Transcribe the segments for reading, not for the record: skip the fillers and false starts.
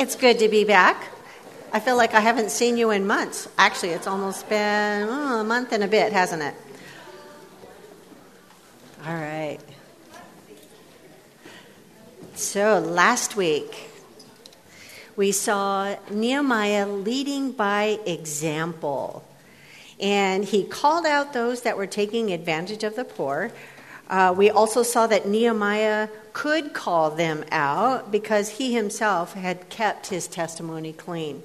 It's good to be back. I feel like I haven't seen you in months. Actually, it's almost been a month and a bit, hasn't it? All right. So last week, we saw Nehemiah leading by example. And he called out those that were taking advantage of the poor. We also saw that Nehemiah could call them out because he himself had kept his testimony clean.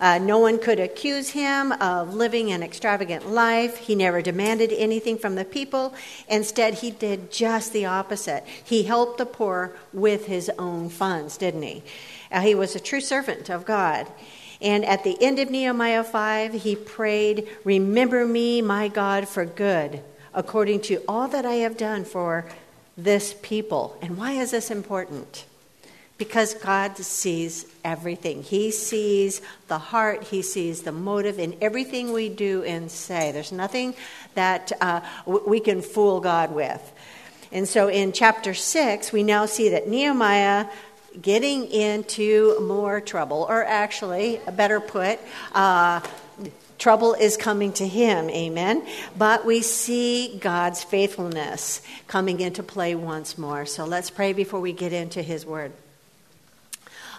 No one could accuse him of living an extravagant life. He never demanded anything from the people. Instead, he did just the opposite. He helped the poor with his own funds, didn't he? He was a true servant of God. And at the end of Nehemiah 5, he prayed, "Remember me, my God, for good, according to all that I have done for this people." And why is this important? Because God sees everything. He sees the heart. He sees the motive in everything we do and say. There's nothing that we can fool God with. And so in chapter 6, we now see that Nehemiah getting into more trouble, or actually, better put, trouble is coming to him, amen? But we see God's faithfulness coming into play once more. So let's pray before we get into his word.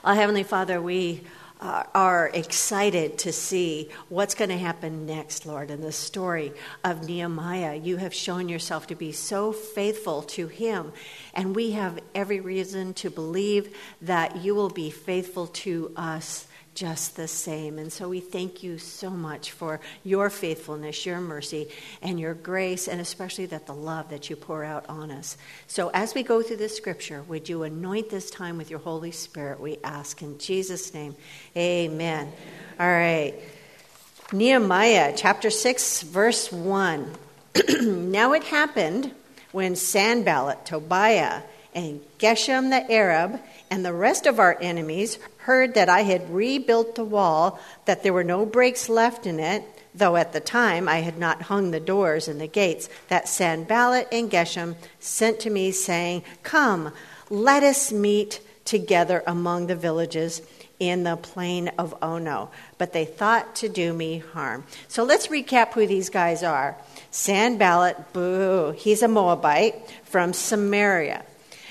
Heavenly Father, we are excited to see what's going to happen next, Lord, in the story of Nehemiah. You have shown yourself to be so faithful to him, and we have every reason to believe that you will be faithful to us just the same. And so we thank you so much for your faithfulness, your mercy, and your grace, and especially that the love that you pour out on us. So as we go through this scripture, would you anoint this time with your Holy Spirit, we ask in Jesus' name. Amen. All right. Nehemiah chapter 6, verse 1. Now it happened when Sanballat, Tobiah, and Geshem the Arab, and the rest of our enemies heard that I had rebuilt the wall, that there were no breaks left in it, though at the time I had not hung the doors and the gates, that Sanballat and Geshem sent to me, saying, "Come, let us meet together among the villages in the plain of Ono." But they thought to do me harm. So let's recap who these guys are. Sanballat, boo, he's a Moabite from Samaria.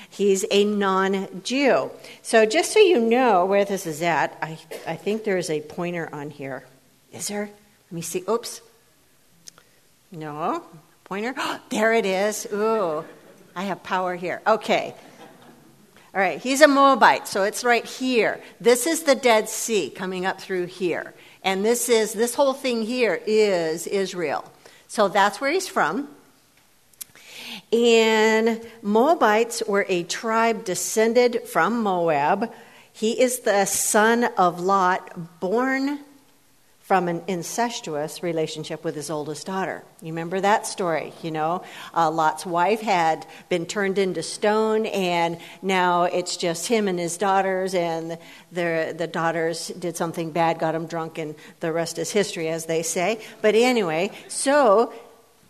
He's a non-Jew. So just so you know where this is at, I think there is a pointer on here. Is there? Let me see. Oops. No. Pointer. Oh, there it is. Ooh. I have power here. Okay. All right. He's a Moabite, so it's right here. This is the Dead Sea coming up through here. And this whole thing here is Israel. So that's where he's from. And Moabites were a tribe descended from Moab. He is the son of Lot, born from an incestuous relationship with his oldest daughter. You remember that story, you know? Lot's wife had been turned into stone, and now it's just him and his daughters, and the daughters did something bad, got him drunk, and the rest is history, as they say. But anyway, so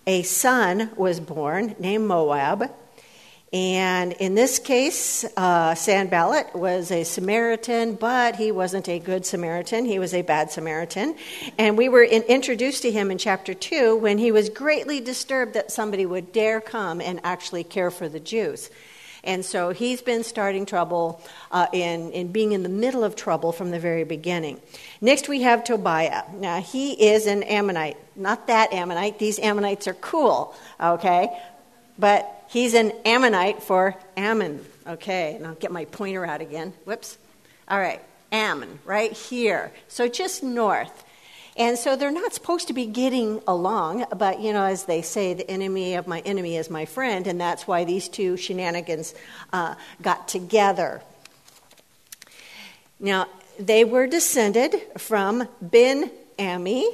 a son was born named Moab, and in this case, Sanballat was a Samaritan, but he wasn't a good Samaritan. He was a bad Samaritan, and we were introduced to him in chapter 2 when he was greatly disturbed that somebody would dare come and actually care for the Jews. And so he's been starting trouble in being in the middle of trouble from the very beginning. Next we have Tobiah. Now he is an Ammonite. Not that Ammonite. These Ammonites are cool, okay? But he's an Ammonite for Ammon, okay? And I'll get my pointer out again. Whoops. All right, Ammon, right here. So just north. And so they're not supposed to be getting along, but, you know, as they say, the enemy of my enemy is my friend, and that's why these two shenanigans got together. Now, they were descended from Ben Ammi,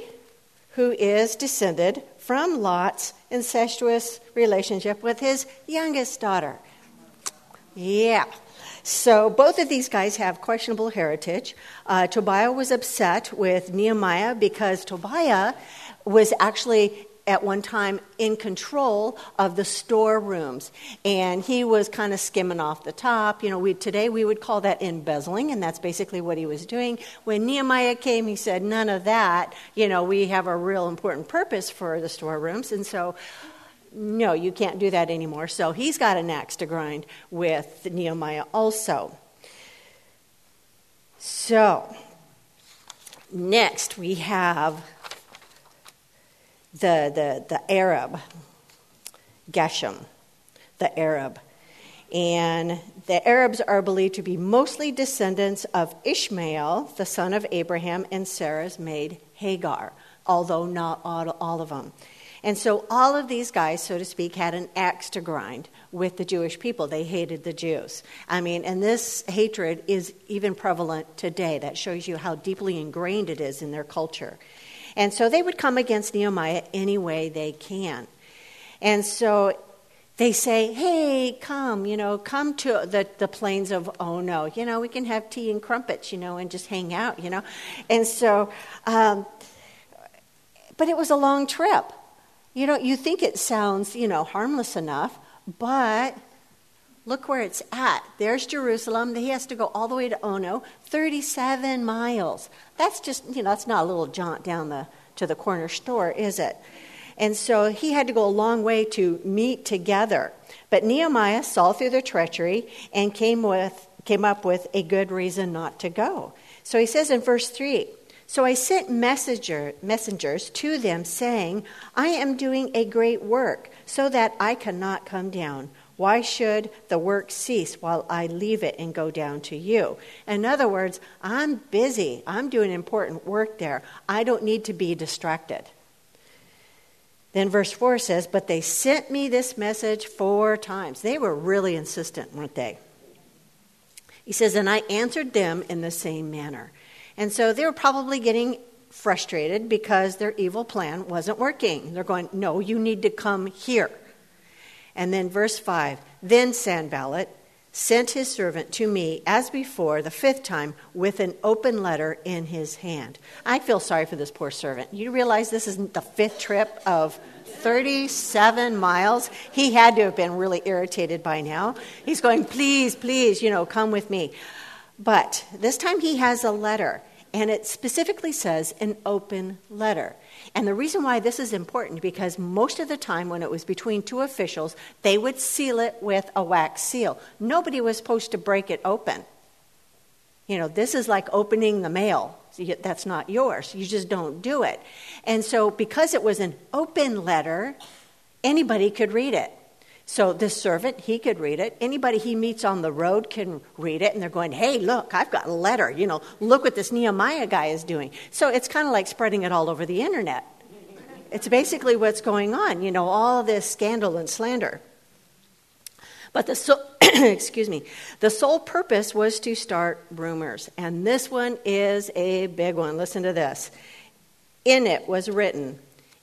who is descended from Lot's incestuous relationship with his youngest daughter. Yeah. So both of these guys have questionable heritage. Tobiah was upset with Nehemiah because Tobiah was actually at one time in control of the storerooms, and he was kind of skimming off the top. You know, today we would call that embezzling, and that's basically what he was doing. When Nehemiah came, he said, none of that. You know, we have a real important purpose for the storerooms, and so, no, you can't do that anymore. So he's got an axe to grind with Nehemiah also. So, next we have the Arab, Geshem, the Arab. And the Arabs are believed to be mostly descendants of Ishmael, the son of Abraham, and Sarah's maid Hagar, although not all of them. And so all of these guys, so to speak, had an axe to grind with the Jewish people. They hated the Jews. I mean, and this hatred is even prevalent today. That shows you how deeply ingrained it is in their culture. And so they would come against Nehemiah any way they can. And so they say, hey, come to the plains of Ono. You know, we can have tea and crumpets, and just hang out, And so, but it was a long trip. You think it sounds, harmless enough, but look where it's at. There's Jerusalem. He has to go all the way to Ono, 37 miles. That's just, that's not a little jaunt down to the corner store, is it? And so he had to go a long way to meet together. But Nehemiah saw through their treachery and came up with a good reason not to go. So he says in verse 3, so I sent messengers to them saying, I am doing a great work so that I cannot come down. Why should the work cease while I leave it and go down to you? In other words, I'm busy. I'm doing important work there. I don't need to be distracted. Then verse 4 says, but they sent me this message 4 times. They were really insistent, weren't they? He says, and I answered them in the same manner. And so they were probably getting frustrated because their evil plan wasn't working. They're going, no, you need to come here. And then verse 5, then Sanballat sent his servant to me as before the 5th time with an open letter in his hand. I feel sorry for this poor servant. You realize this isn't the 5th trip of 37 miles. He had to have been really irritated by now. He's going, please, come with me. But this time he has a letter. And it specifically says an open letter. And the reason why this is important, because most of the time when it was between 2 officials, they would seal it with a wax seal. Nobody was supposed to break it open. This is like opening the mail. That's not yours. You just don't do it. And so because it was an open letter, anybody could read it. So this servant, he could read it. Anybody he meets on the road can read it. And they're going, hey, look, I've got a letter. Look what this Nehemiah guy is doing. So it's kind of like spreading it all over the internet. It's basically what's going on, all this scandal and slander. But the sole purpose was to start rumors. And this one is a big one. Listen to this. In it was written,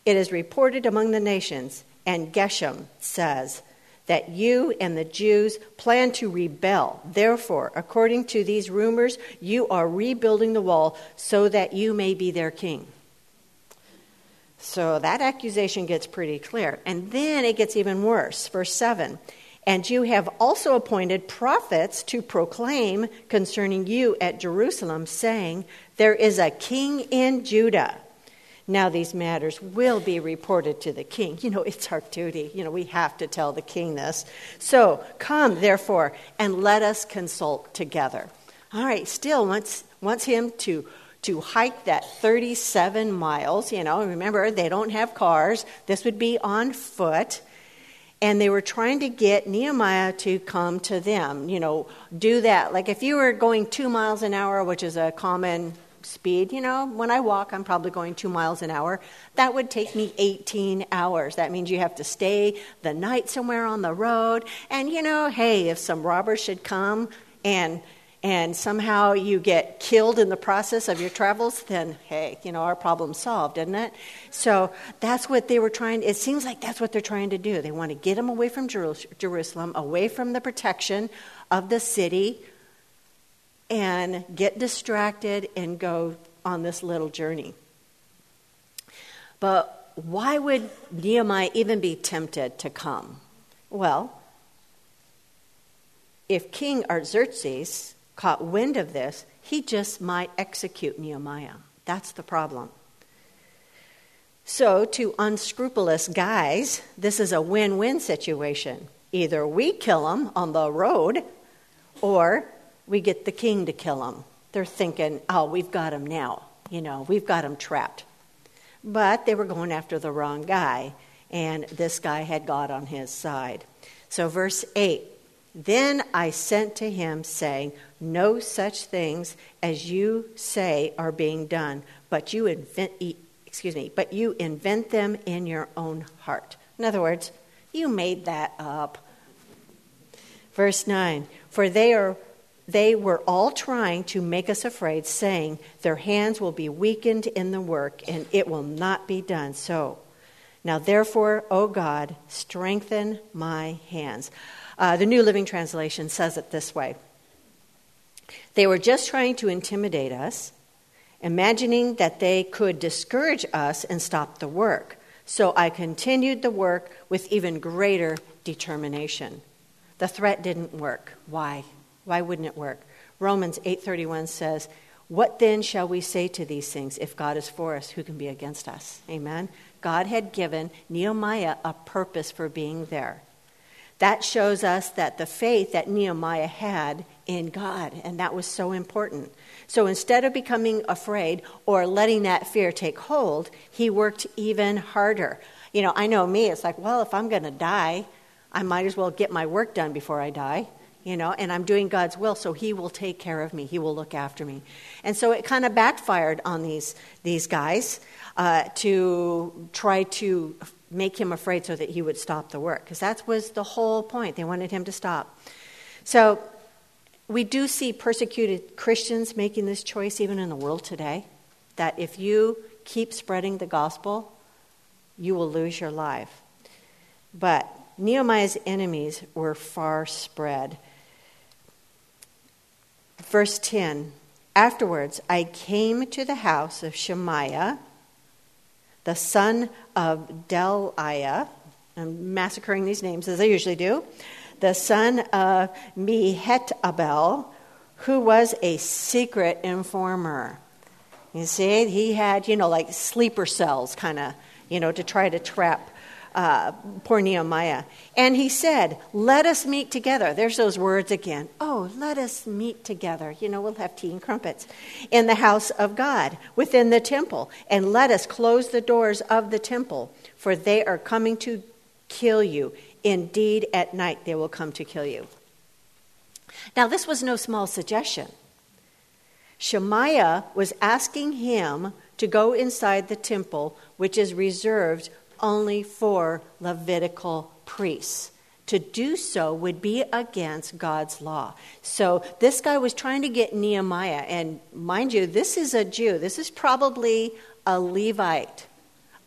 it is reported among the nations, and Geshem says, that you and the Jews plan to rebel. Therefore, according to these rumors, you are rebuilding the wall so that you may be their king. So that accusation gets pretty clear. And then it gets even worse. Verse 7, and you have also appointed prophets to proclaim concerning you at Jerusalem, saying, there is a king in Judah. Now these matters will be reported to the king. It's our duty. We have to tell the king this. So come, therefore, and let us consult together. All right, still wants him to hike that 37 miles. Remember, they don't have cars. This would be on foot. And they were trying to get Nehemiah to come to them. Do that. Like if you were going 2 miles an hour, which is a common speed, when I walk, I'm probably going 2 miles an hour. That would take me 18 hours. That means you have to stay the night somewhere on the road. And, hey, if some robbers should come and somehow you get killed in the process of your travels, then, hey, our problem's solved, isn't it? So that's what they were trying. It seems like that's what they're trying to do. They want to get him away from Jerusalem, away from the protection of the city, and get distracted and go on this little journey. But why would Nehemiah even be tempted to come? Well, if King Artaxerxes caught wind of this, he just might execute Nehemiah. That's the problem. So to unscrupulous guys, this is a win-win situation. Either we kill him on the road, or we get the king to kill him. They're thinking, oh, we've got him now. You know, we've got him trapped. But they were going after the wrong guy, and this guy had God on his side. So verse 8, then I sent to him saying, no such things as you say are being done, but you invent them in your own heart. In other words, you made that up. Verse 9, for they were all trying to make us afraid, saying, their hands will be weakened in the work, and it will not be done so. Now, therefore, O God, strengthen my hands. The New Living Translation says it this way. They were just trying to intimidate us, imagining that they could discourage us and stop the work. So I continued the work with even greater determination. The threat didn't work. Why? Why wouldn't it work? Romans 8:31 says, what then shall we say to these things? If God is for us, who can be against us? Amen. God had given Nehemiah a purpose for being there. That shows us that the faith that Nehemiah had in God, and that was so important. So instead of becoming afraid or letting that fear take hold, he worked even harder. You know, I know me, it's like, well, if I'm going to die, I might as well get my work done before I die. You know, and I'm doing God's will, so he will take care of me. He will look after me. And so it kind of backfired on these guys to try to make him afraid so that he would stop the work, because that was the whole point. They wanted him to stop. So we do see persecuted Christians making this choice even in the world today, that if you keep spreading the gospel, you will lose your life. But Nehemiah's enemies were far spread. Verse 10, afterwards I came to the house of Shemaiah, the son of Deliah. I'm massacring these names as I usually do. The son of Mehetabel, who was a secret informer. You see, he had, like sleeper cells kind of, to try to trap poor Nehemiah. And he said, let us meet together. There's those words again. Oh, let us meet together. We'll have tea and crumpets in the house of God, within the temple. And let us close the doors of the temple, for they are coming to kill you. Indeed, at night they will come to kill you. Now, this was no small suggestion. Shemaiah was asking him to go inside the temple, which is reserved only for Levitical priests. To do so would be against God's law. So this guy was trying to get Nehemiah, and mind you, this is a Jew. This is probably a Levite,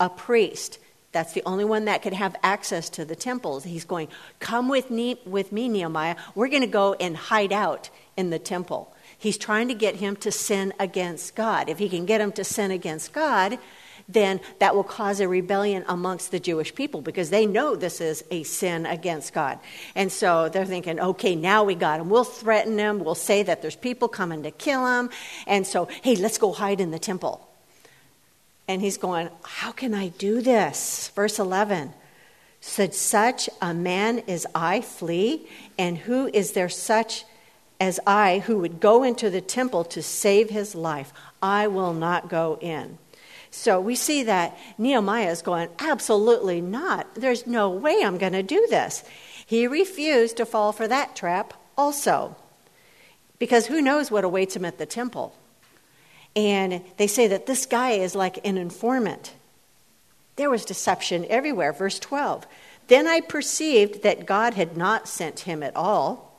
a priest. That's the only one that could have access to the temples. He's going, come with me, Nehemiah. We're going to go and hide out in the temple. He's trying to get him to sin against God. If he can get him to sin against God, then that will cause a rebellion amongst the Jewish people, because they know this is a sin against God. And so they're thinking, okay, now we got him. We'll threaten him. We'll say that there's people coming to kill him. And so, hey, let's go hide in the temple. And he's going, how can I do this? Verse 11, said, such a man as I flee, and who is there such as I who would go into the temple to save his life? I will not go in. So we see that Nehemiah is going, absolutely not. There's no way I'm going to do this. He refused to fall for that trap also, because who knows what awaits him at the temple. And they say that this guy is like an informant. There was deception everywhere. Verse 12. Then I perceived that God had not sent him at all,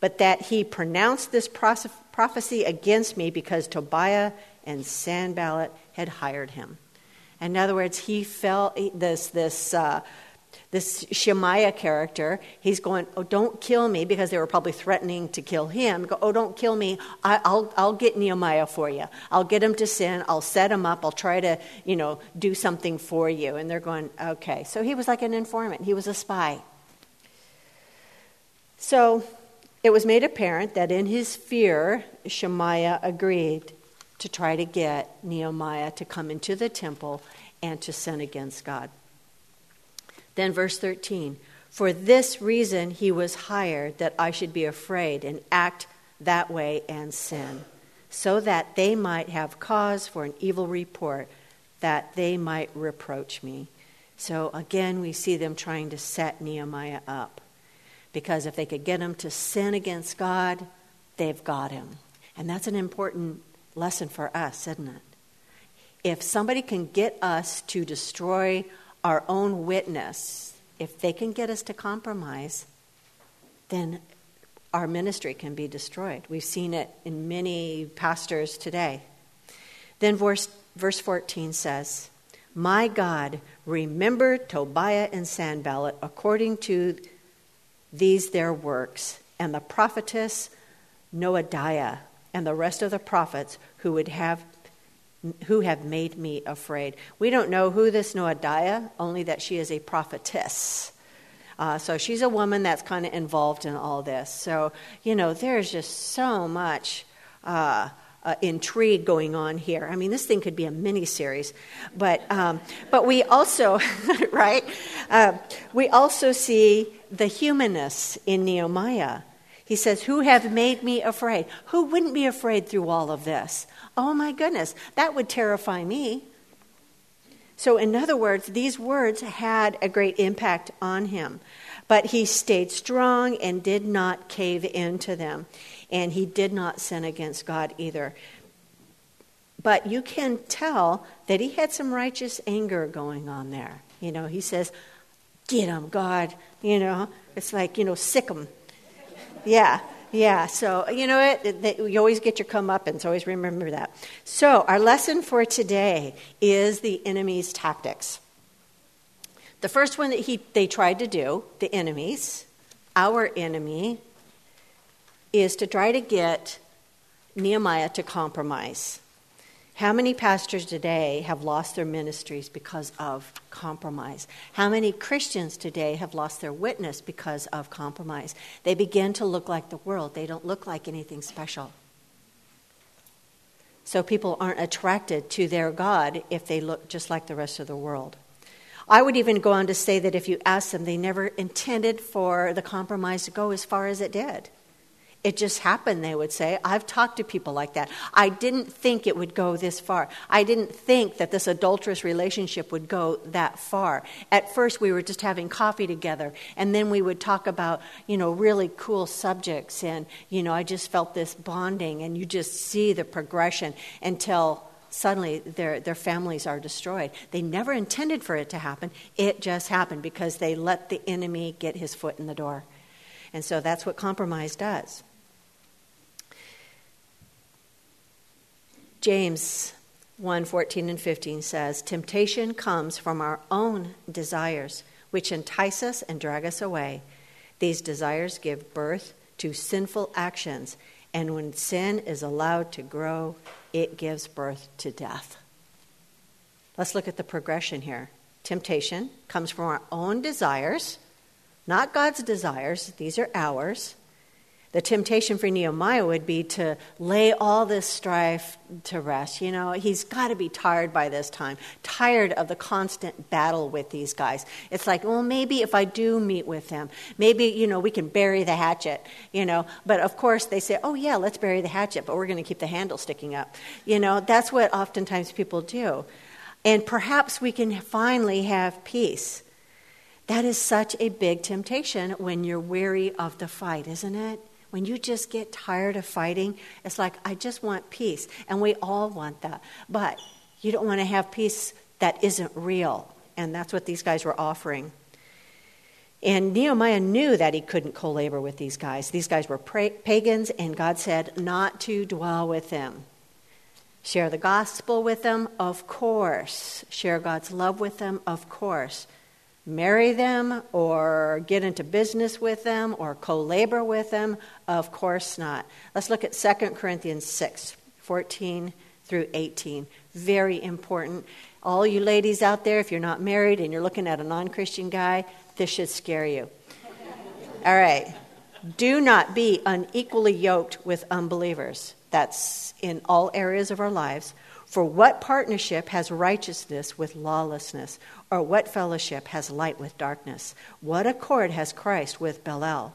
but that he pronounced this prophecy against me because Tobiah and Sanballat had hired him. In other words, he fell, this This Shemaiah character, he's going, oh, don't kill me, because they were probably threatening to kill him. Go, oh, don't kill me. I'll get Nehemiah for you. I'll get him to sin. I'll set him up. I'll try to, do something for you. And they're going, okay. So he was like an informant. He was a spy. So it was made apparent that in his fear, Shemaiah agreed to try to get Nehemiah to come into the temple and to sin against God. Then verse 13, for this reason he was hired, that I should be afraid and act that way and sin, so that they might have cause for an evil report, that they might reproach me. So again, we see them trying to set Nehemiah up, because if they could get him to sin against God, they've got him. And that's an important lesson for us, isn't it? If somebody can get us to destroy our own witness, if they can get us to compromise, then our ministry can be destroyed. We've seen it in many pastors today. Then verse 14 says, my God, remember Tobiah and Sanballat according to these their works, and the prophetess Noadiah, and the rest of the prophets who have made me afraid. We don't know who this Noadiah, only that she is a prophetess. So she's a woman that's kind of involved in all this. So, there's just so much intrigue going on here. I mean, this thing could be a mini-series. But we also, right? We also see the humanness in Nehemiah. He says, who have made me afraid? Who wouldn't be afraid through all of this? Oh my goodness, that would terrify me. So in other words, these words had a great impact on him. But he stayed strong and did not cave into them. And he did not sin against God either. But you can tell that he had some righteous anger going on there. He says, get him, God. It's like, sick him. Yeah. So, you always get your comeuppance. Always remember that. So, our lesson for today is the enemy's tactics. The first one that they tried to do, our enemy, is to try to get Nehemiah to compromise. How many pastors today have lost their ministries because of compromise? How many Christians today have lost their witness because of compromise? They begin to look like the world. They don't look like anything special. So people aren't attracted to their God if they look just like the rest of the world. I would even go on to say that if you ask them, they never intended for the compromise to go as far as it did. It just happened, they would say. I've talked to people like that. I didn't think it would go this far. I didn't think that this adulterous relationship would go that far. At first, we were just having coffee together, and then we would talk about, really cool subjects, and, I just felt this bonding, and you just see the progression until suddenly their families are destroyed. They never intended for it to happen. It just happened because they let the enemy get his foot in the door. And so that's what compromise does. James 1:14-15 says, temptation comes from our own desires, which entice us and drag us away. These desires give birth to sinful actions, and when sin is allowed to grow, it gives birth to death. Let's look at the progression here. Temptation comes from our own desires, not God's desires. These are ours. The temptation for Nehemiah would be to lay all this strife to rest. He's got to be tired by this time, tired of the constant battle with these guys. It's like, well, maybe if I do meet with them, maybe, we can bury the hatchet, But, of course, they say, oh, yeah, let's bury the hatchet, but we're going to keep the handle sticking up. That's what oftentimes people do. And perhaps we can finally have peace. That is such a big temptation when you're weary of the fight, isn't it? When you just get tired of fighting, it's like, I just want peace. And we all want that. But you don't want to have peace that isn't real. And that's what these guys were offering. And Nehemiah knew that he couldn't co-labor with these guys. These guys were pagans, and God said not to dwell with them. Share the gospel with them, of course. Share God's love with them, of course. marry them or get into business with them or co-labor with them? Of course not. Let's look at 2 Corinthians 6, 14 through 18. Very important. All you ladies out there, if you're not married and you're looking at a non-Christian guy, this should scare you. All right. Do not be unequally yoked with unbelievers. That's in all areas of our lives. For what partnership has righteousness with lawlessness? Or what fellowship has light with darkness? What accord has Christ with Belial?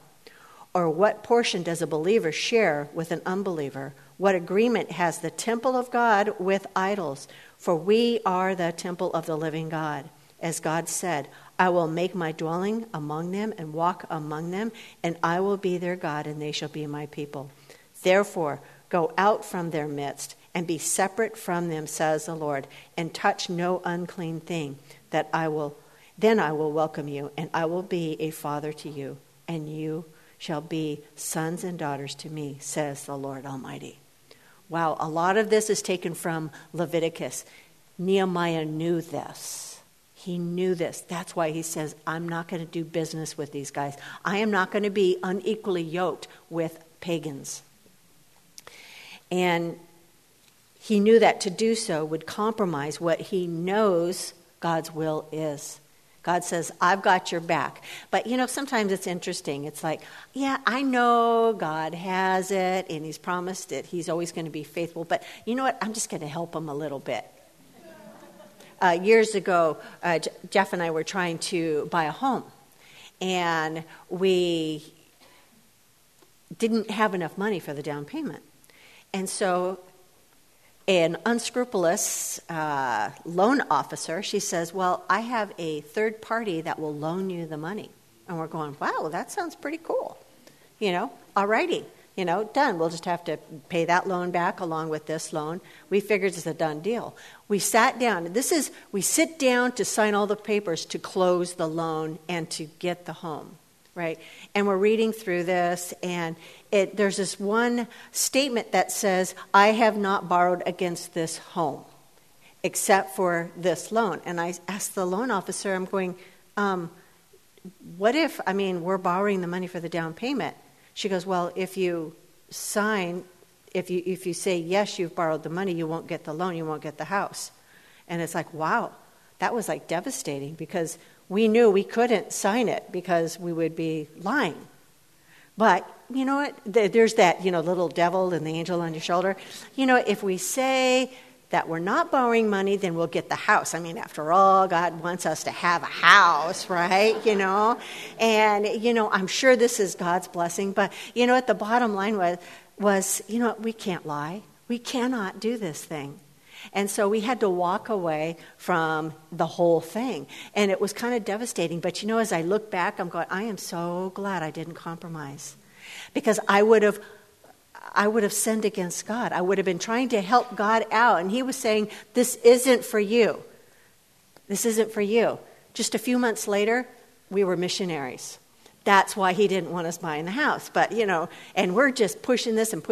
Or what portion does a believer share with an unbeliever? What agreement has the temple of God with idols? For we are the temple of the living God. As God said, I will make my dwelling among them and walk among them, and I will be their God, and they shall be my people. Therefore, go out from their midst and be separate from them, says the Lord, and touch no unclean thing. Then I will welcome you, and I will be a father to you, and you shall be sons and daughters to me, says the Lord Almighty. Wow, a lot of this is taken from Leviticus. Nehemiah knew this. He knew this. That's why he says, I'm not going to do business with these guys. I am not going to be unequally yoked with pagans. And he knew that to do so would compromise what he knows God's will is. God says, I've got your back. But, sometimes it's interesting. It's like, yeah, I know God has it, and he's promised it. He's always going to be faithful. But you know what? I'm just going to help him a little bit. Years ago, Jeff and I were trying to buy a home, and we didn't have enough money for the down payment. And so an unscrupulous loan officer, she says, well, I have a third party that will loan you the money. And we're going, wow, that sounds pretty cool. All righty. Done. We'll just have to pay that loan back along with this loan. We figured it's a done deal. We sat down. We sit down to sign all the papers to close the loan and to get the home, right? And we're reading through this, and there's this one statement that says, I have not borrowed against this home except for this loan. And I asked the loan officer, I'm going, what if, we're borrowing the money for the down payment? She goes, well, if you say, yes, you've borrowed the money, you won't get the loan, you won't get the house. And it's like, wow, that was like devastating because we knew we couldn't sign it because we would be lying. But you know what? There's that, little devil and the angel on your shoulder. If we say that we're not borrowing money, then we'll get the house. After all, God wants us to have a house, right? And, I'm sure this is God's blessing. But, what the bottom line was we can't lie. We cannot do this thing. And so we had to walk away from the whole thing. And it was kind of devastating. But, as I look back, I'm going, I am so glad I didn't compromise. Because I would have sinned against God. I would have been trying to help God out. And he was saying, this isn't for you. This isn't for you. Just a few months later, we were missionaries. That's why he didn't want us buying the house. But, and we're just pushing this. And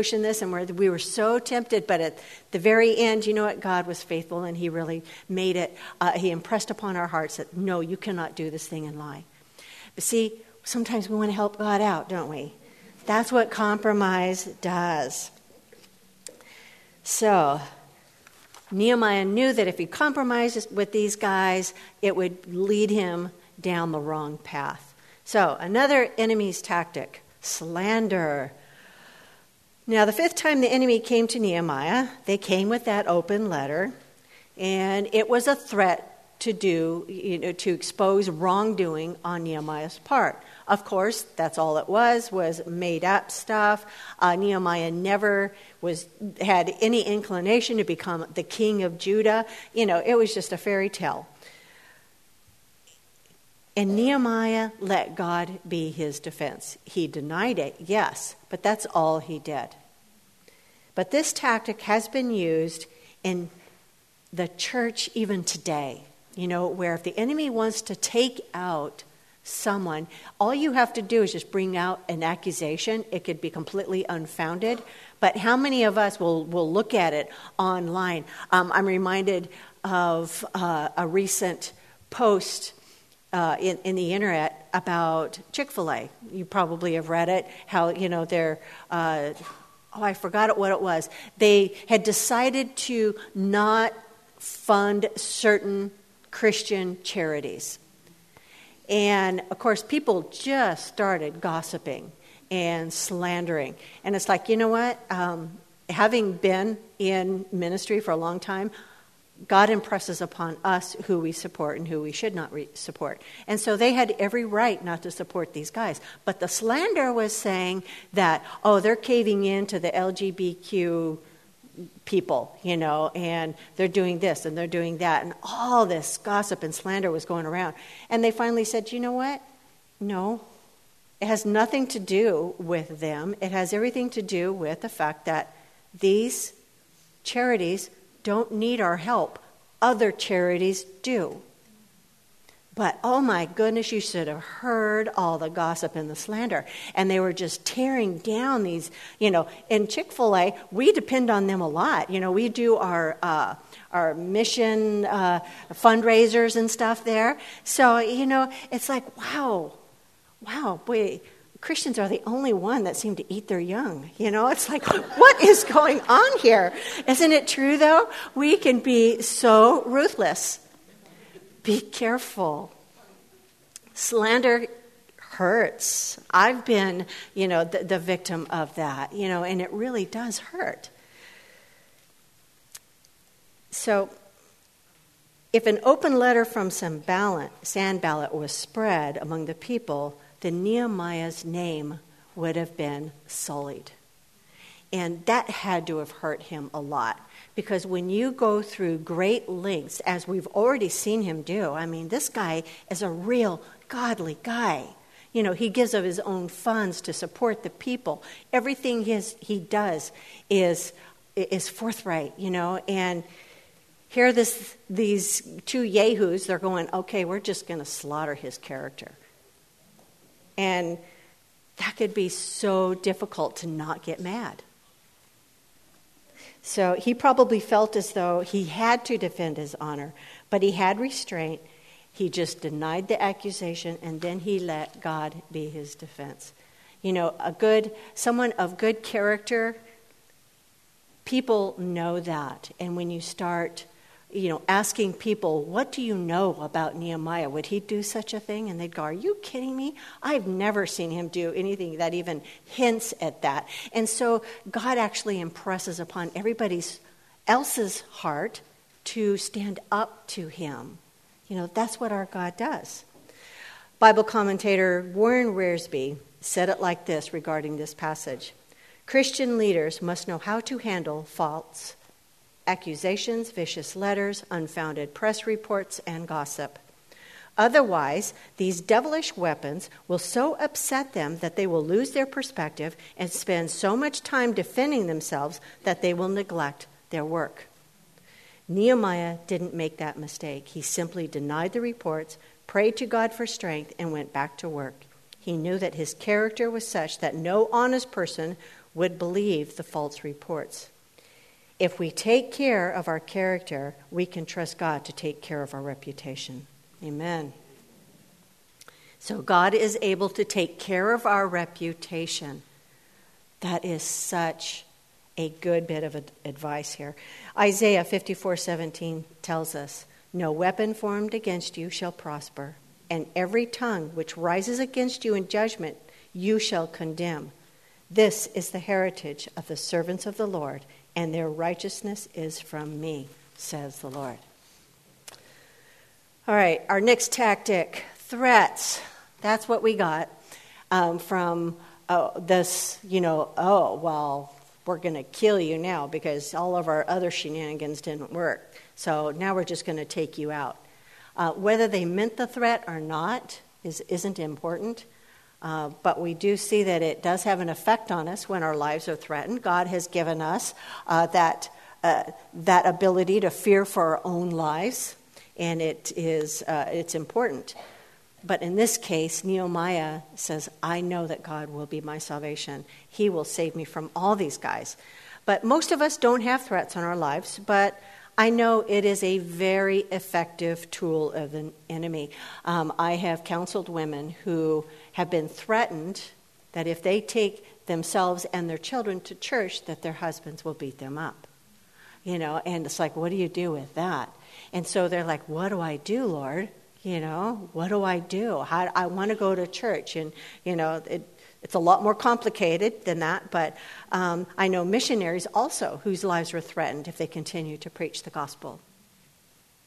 we were so tempted. But at the very end, you know what? God was faithful. And he really made it. He impressed upon our hearts that, no, you cannot do this thing and lie. But see, sometimes we want to help God out, don't we? That's what compromise does. So Nehemiah knew that if he compromised with these guys, it would lead him down the wrong path. So another enemy's tactic, slander. Now, the fifth time the enemy came to Nehemiah, they came with that open letter, and it was a threat to to expose wrongdoing on Nehemiah's part. Of course, that's all it was made-up stuff. Nehemiah never had any inclination to become the king of Judah. It was just a fairy tale. And Nehemiah let God be his defense. He denied it, yes, but that's all he did. But this tactic has been used in the church even today, where if the enemy wants to take out someone, all you have to do is just bring out an accusation. It could be completely unfounded, but how many of us will look at it online? I'm reminded of a recent post in the internet about Chick-fil-A. You probably have read it, how, you know, they're... I forgot what it was. They had decided to not fund certain Christian charities. And, of course, people just started gossiping and slandering. And it's like, you know what? Having been in ministry for a long time, God impresses upon us who we support and who we should not support. And so they had every right not to support these guys. But the slander was saying that, oh, they're caving in to the LGBTQ people, you know, and they're doing this and they're doing that. And all this gossip and slander was going around. And they finally said, you know what? No, it has nothing to do with them. It has everything to do with the fact that these charities don't need our help. Other charities do. But, oh my goodness, you should have heard all the gossip and the slander. And they were just tearing down these, you know. In Chick-fil-A, we depend on them a lot. You know, we do our mission fundraisers and stuff there. So, you know, it's like, wow, boy, Christians are the only one that seem to eat their young. You know, it's like, what is going on here? Isn't it true, though? We can be so ruthless. Be careful. Slander hurts. I've been, you know, the victim of that, you know, and it really does hurt. So, if an open letter from Sanballat was spread among the people, then Nehemiah's name would have been sullied. And that had to have hurt him a lot. Because when you go through great lengths, as we've already seen him do, I mean, this guy is a real godly guy. You know, he gives of his own funds to support the people. Everything he does is forthright, you know. And here these two yahoos, they're going, okay, we're just going to slaughter his character. And that could be so difficult to not get mad. So he probably felt as though he had to defend his honor, but he had restraint. He just denied the accusation, and then he let God be his defense. You know, someone of good character, people know that. And when you start, you know, asking people, what do you know about Nehemiah? Would he do such a thing? And they'd go, are you kidding me? I've never seen him do anything that even hints at that. And so God actually impresses upon everybody else's heart to stand up to him. You know, that's what our God does. Bible commentator Warren Wiersbe said it like this regarding this passage. Christian leaders must know how to handle faults, accusations, vicious letters, unfounded press reports, and gossip. Otherwise, these devilish weapons will so upset them that they will lose their perspective and spend so much time defending themselves that they will neglect their work. Nehemiah didn't make that mistake. He simply denied the reports, prayed to God for strength, and went back to work. He knew that his character was such that no honest person would believe the false reports. If we take care of our character, we can trust God to take care of our reputation. Amen. So God is able to take care of our reputation. That is such a good bit of advice here. Isaiah 54:17 tells us, no weapon formed against you shall prosper, and every tongue which rises against you in judgment you shall condemn. This is the heritage of the servants of the Lord, and their righteousness is from me, says the Lord. All right, our next tactic, threats. That's what we got from this, you know, we're going to kill you now because all of our other shenanigans didn't work. So now we're just going to take you out. Whether they meant the threat or not isn't important. But we do see that it does have an effect on us when our lives are threatened. God has given us that ability to fear for our own lives, and it's important. But in this case, Nehemiah says, I know that God will be my salvation. He will save me from all these guys. But most of us don't have threats on our lives, but I know it is a very effective tool of the enemy. I have counseled women who have been threatened that if they take themselves and their children to church, that their husbands will beat them up. You know, and it's like, what do you do with that? And so they're like, what do I do, Lord? You know, what do I do? How, I want to go to church. And, you know, it's a lot more complicated than that, but I know missionaries also whose lives were threatened if they continue to preach the gospel.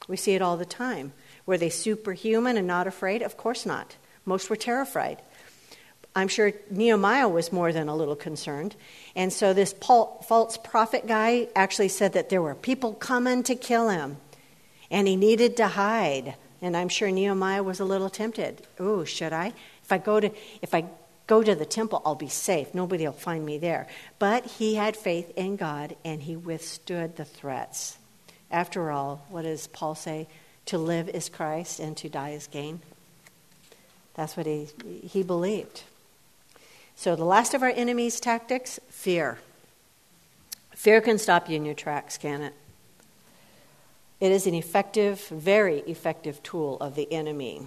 We see it all the time. Were they superhuman and not afraid? Of course not. Most were terrified. I'm sure Nehemiah was more than a little concerned. And so this false prophet guy actually said that there were people coming to kill him, and he needed to hide. And I'm sure Nehemiah was a little tempted. Ooh, should I? If I go to the temple, I'll be safe. Nobody will find me there. But he had faith in God, and he withstood the threats. After all, what does Paul say? To live is Christ, and to die is gain. That's what he believed. So the last of our enemy's tactics, fear. Fear can stop you in your tracks, can it? It is an effective, very effective tool of the enemy.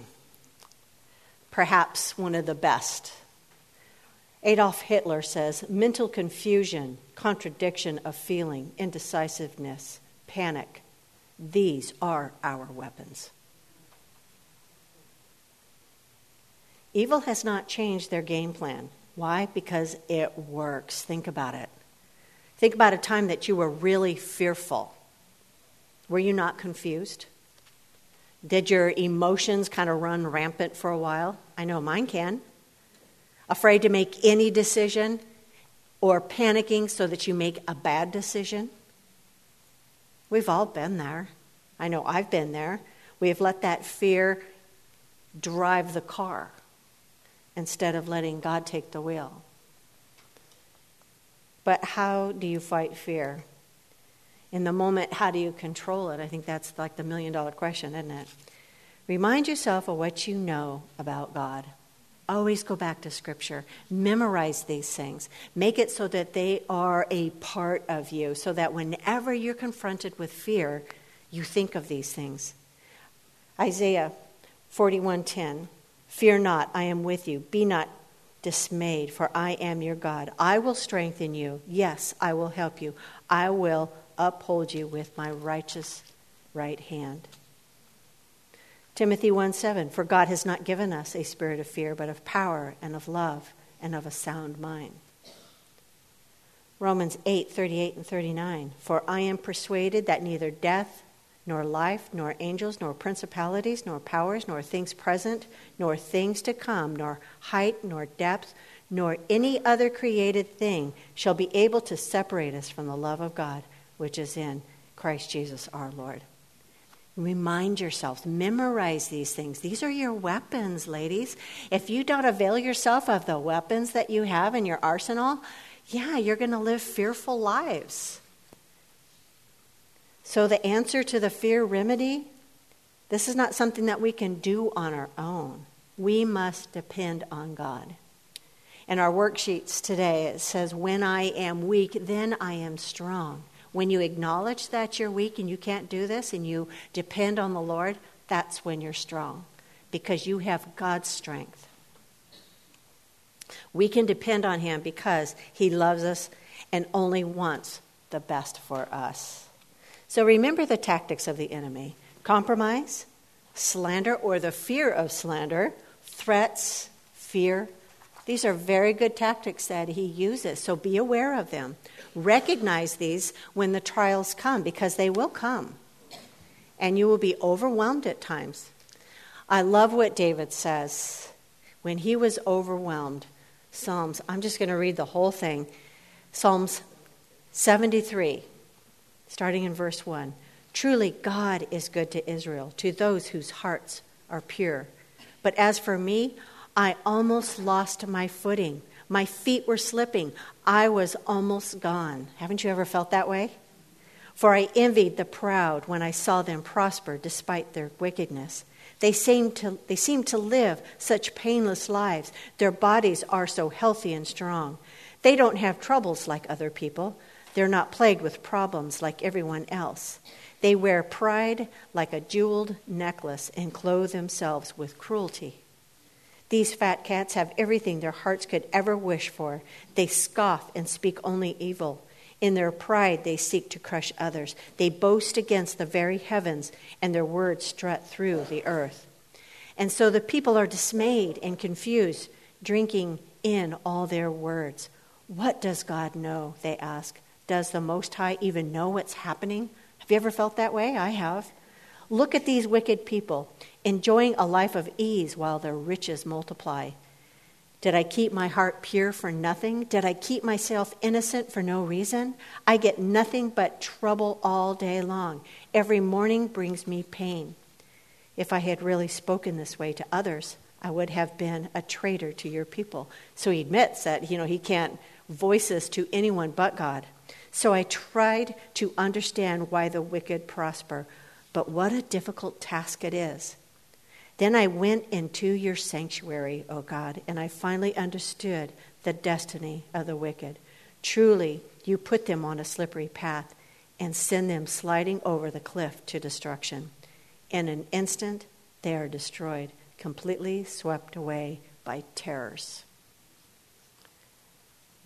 Perhaps one of the best. Adolf Hitler says, mental confusion, contradiction of feeling, indecisiveness, panic. These are our weapons. Evil has not changed their game plan. Why? Because it works. Think about it. Think about a time that you were really fearful. Were you not confused? Did your emotions kind of run rampant for a while? I know mine can. Afraid to make any decision, or panicking so that you make a bad decision? We've all been there. I know I've been there. We have let that fear drive the car instead of letting God take the wheel. But how do you fight fear? In the moment, how do you control it? I think that's like the million-dollar question, isn't it? Remind yourself of what you know about God. Always go back to Scripture. Memorize these things. Make it so that they are a part of you, so that whenever you're confronted with fear, you think of these things. Isaiah 41:10, fear not, I am with you. Be not dismayed, for I am your God. I will strengthen you. Yes, I will help you. I will uphold you with my righteous right hand. Timothy 1:7, for God has not given us a spirit of fear, but of power and of love and of a sound mind. Romans 8:38 and 39, for I am persuaded that neither death, nor life, nor angels, nor principalities, nor powers, nor things present, nor things to come, nor height, nor depth, nor any other created thing shall be able to separate us from the love of God, which is in Christ Jesus our Lord. Remind yourselves, memorize these things. These are your weapons, ladies. If you don't avail yourself of the weapons that you have in your arsenal, you're going to live fearful lives. So the answer to the fear remedy, this is not something that we can do on our own. We must depend on God. In our worksheets today, it says, when I am weak, then I am strong. When you acknowledge that you're weak and you can't do this and you depend on the Lord, that's when you're strong, because you have God's strength. We can depend on him because he loves us and only wants the best for us. So remember the tactics of the enemy: compromise, slander or the fear of slander, threats, fear. These are very good tactics that he uses, so be aware of them. Recognize these when the trials come, because they will come, and you will be overwhelmed at times. I love what David says when he was overwhelmed. Psalms, I'm just going to read the whole thing. Psalms 73, starting in verse 1. Truly God is good to Israel, to those whose hearts are pure. But as for me, I almost lost my footing. My feet were slipping. I was almost gone. Haven't you ever felt that way? For I envied the proud when I saw them prosper despite their wickedness. They seem to live such painless lives. Their bodies are so healthy and strong. They don't have troubles like other people. They're not plagued with problems like everyone else. They wear pride like a jeweled necklace and clothe themselves with cruelty. These fat cats have everything their hearts could ever wish for. They scoff and speak only evil. In their pride, they seek to crush others. They boast against the very heavens, and their words strut through the earth. And so the people are dismayed and confused, drinking in all their words. What does God know, they ask. Does the Most High even know what's happening? Have you ever felt that way? I have. Look at these wicked people, enjoying a life of ease while their riches multiply. Did I keep my heart pure for nothing? Did I keep myself innocent for no reason? I get nothing but trouble all day long. Every morning brings me pain. If I had really spoken this way to others, I would have been a traitor to your people. So he admits that, he can't voice this to anyone but God. So I tried to understand why the wicked prosper, but what a difficult task it is. Then I went into your sanctuary, O God, and I finally understood the destiny of the wicked. Truly, you put them on a slippery path and send them sliding over the cliff to destruction. In an instant, they are destroyed, completely swept away by terrors.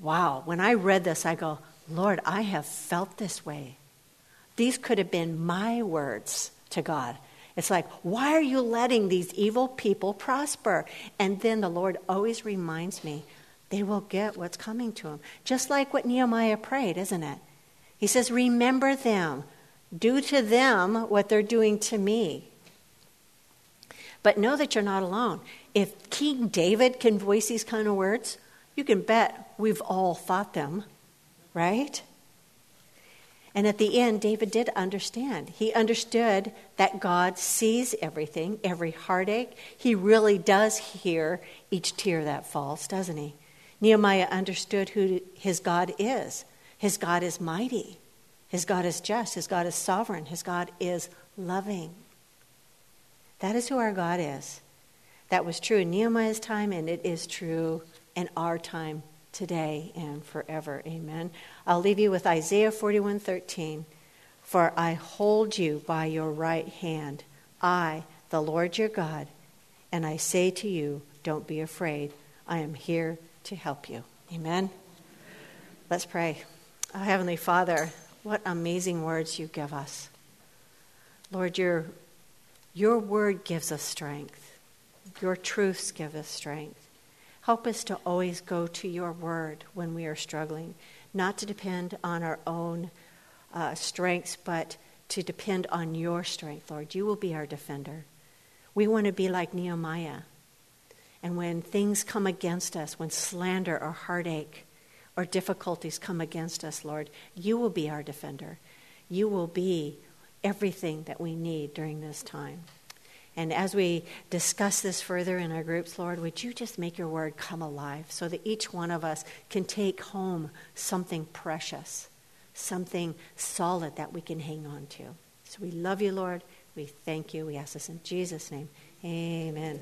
Wow, when I read this, I go, Lord, I have felt this way. These could have been my words to God. It's like, why are you letting these evil people prosper? And then the Lord always reminds me, they will get what's coming to them. Just like what Nehemiah prayed, isn't it? He says, remember them. Do to them what they're doing to me. But know that you're not alone. If King David can voice these kind of words, you can bet we've all thought them, right? And at the end, David did understand. He understood that God sees everything, every heartache. He really does hear each tear that falls, doesn't he? Nehemiah understood who his God is. His God is mighty. His God is just. His God is sovereign. His God is loving. That is who our God is. That was true in Nehemiah's time, and it is true in our time today and forever. Amen. I'll leave you with Isaiah 41:13. For I hold you by your right hand, I, the Lord your God, and I say to you, don't be afraid. I am here to help you. Amen. Let's pray. Oh, Heavenly Father, what amazing words you give us. Lord, your word gives us strength. Your truths give us strength. Help us to always go to your word when we are struggling, not to depend on our own strengths, but to depend on your strength, Lord. You will be our defender. We want to be like Nehemiah. And when things come against us, when slander or heartache or difficulties come against us, Lord, you will be our defender. You will be everything that we need during this time. And as we discuss this further in our groups, Lord, would you just make your word come alive so that each one of us can take home something precious, something solid that we can hang on to. So we love you, Lord. We thank you. We ask this in Jesus' name. Amen.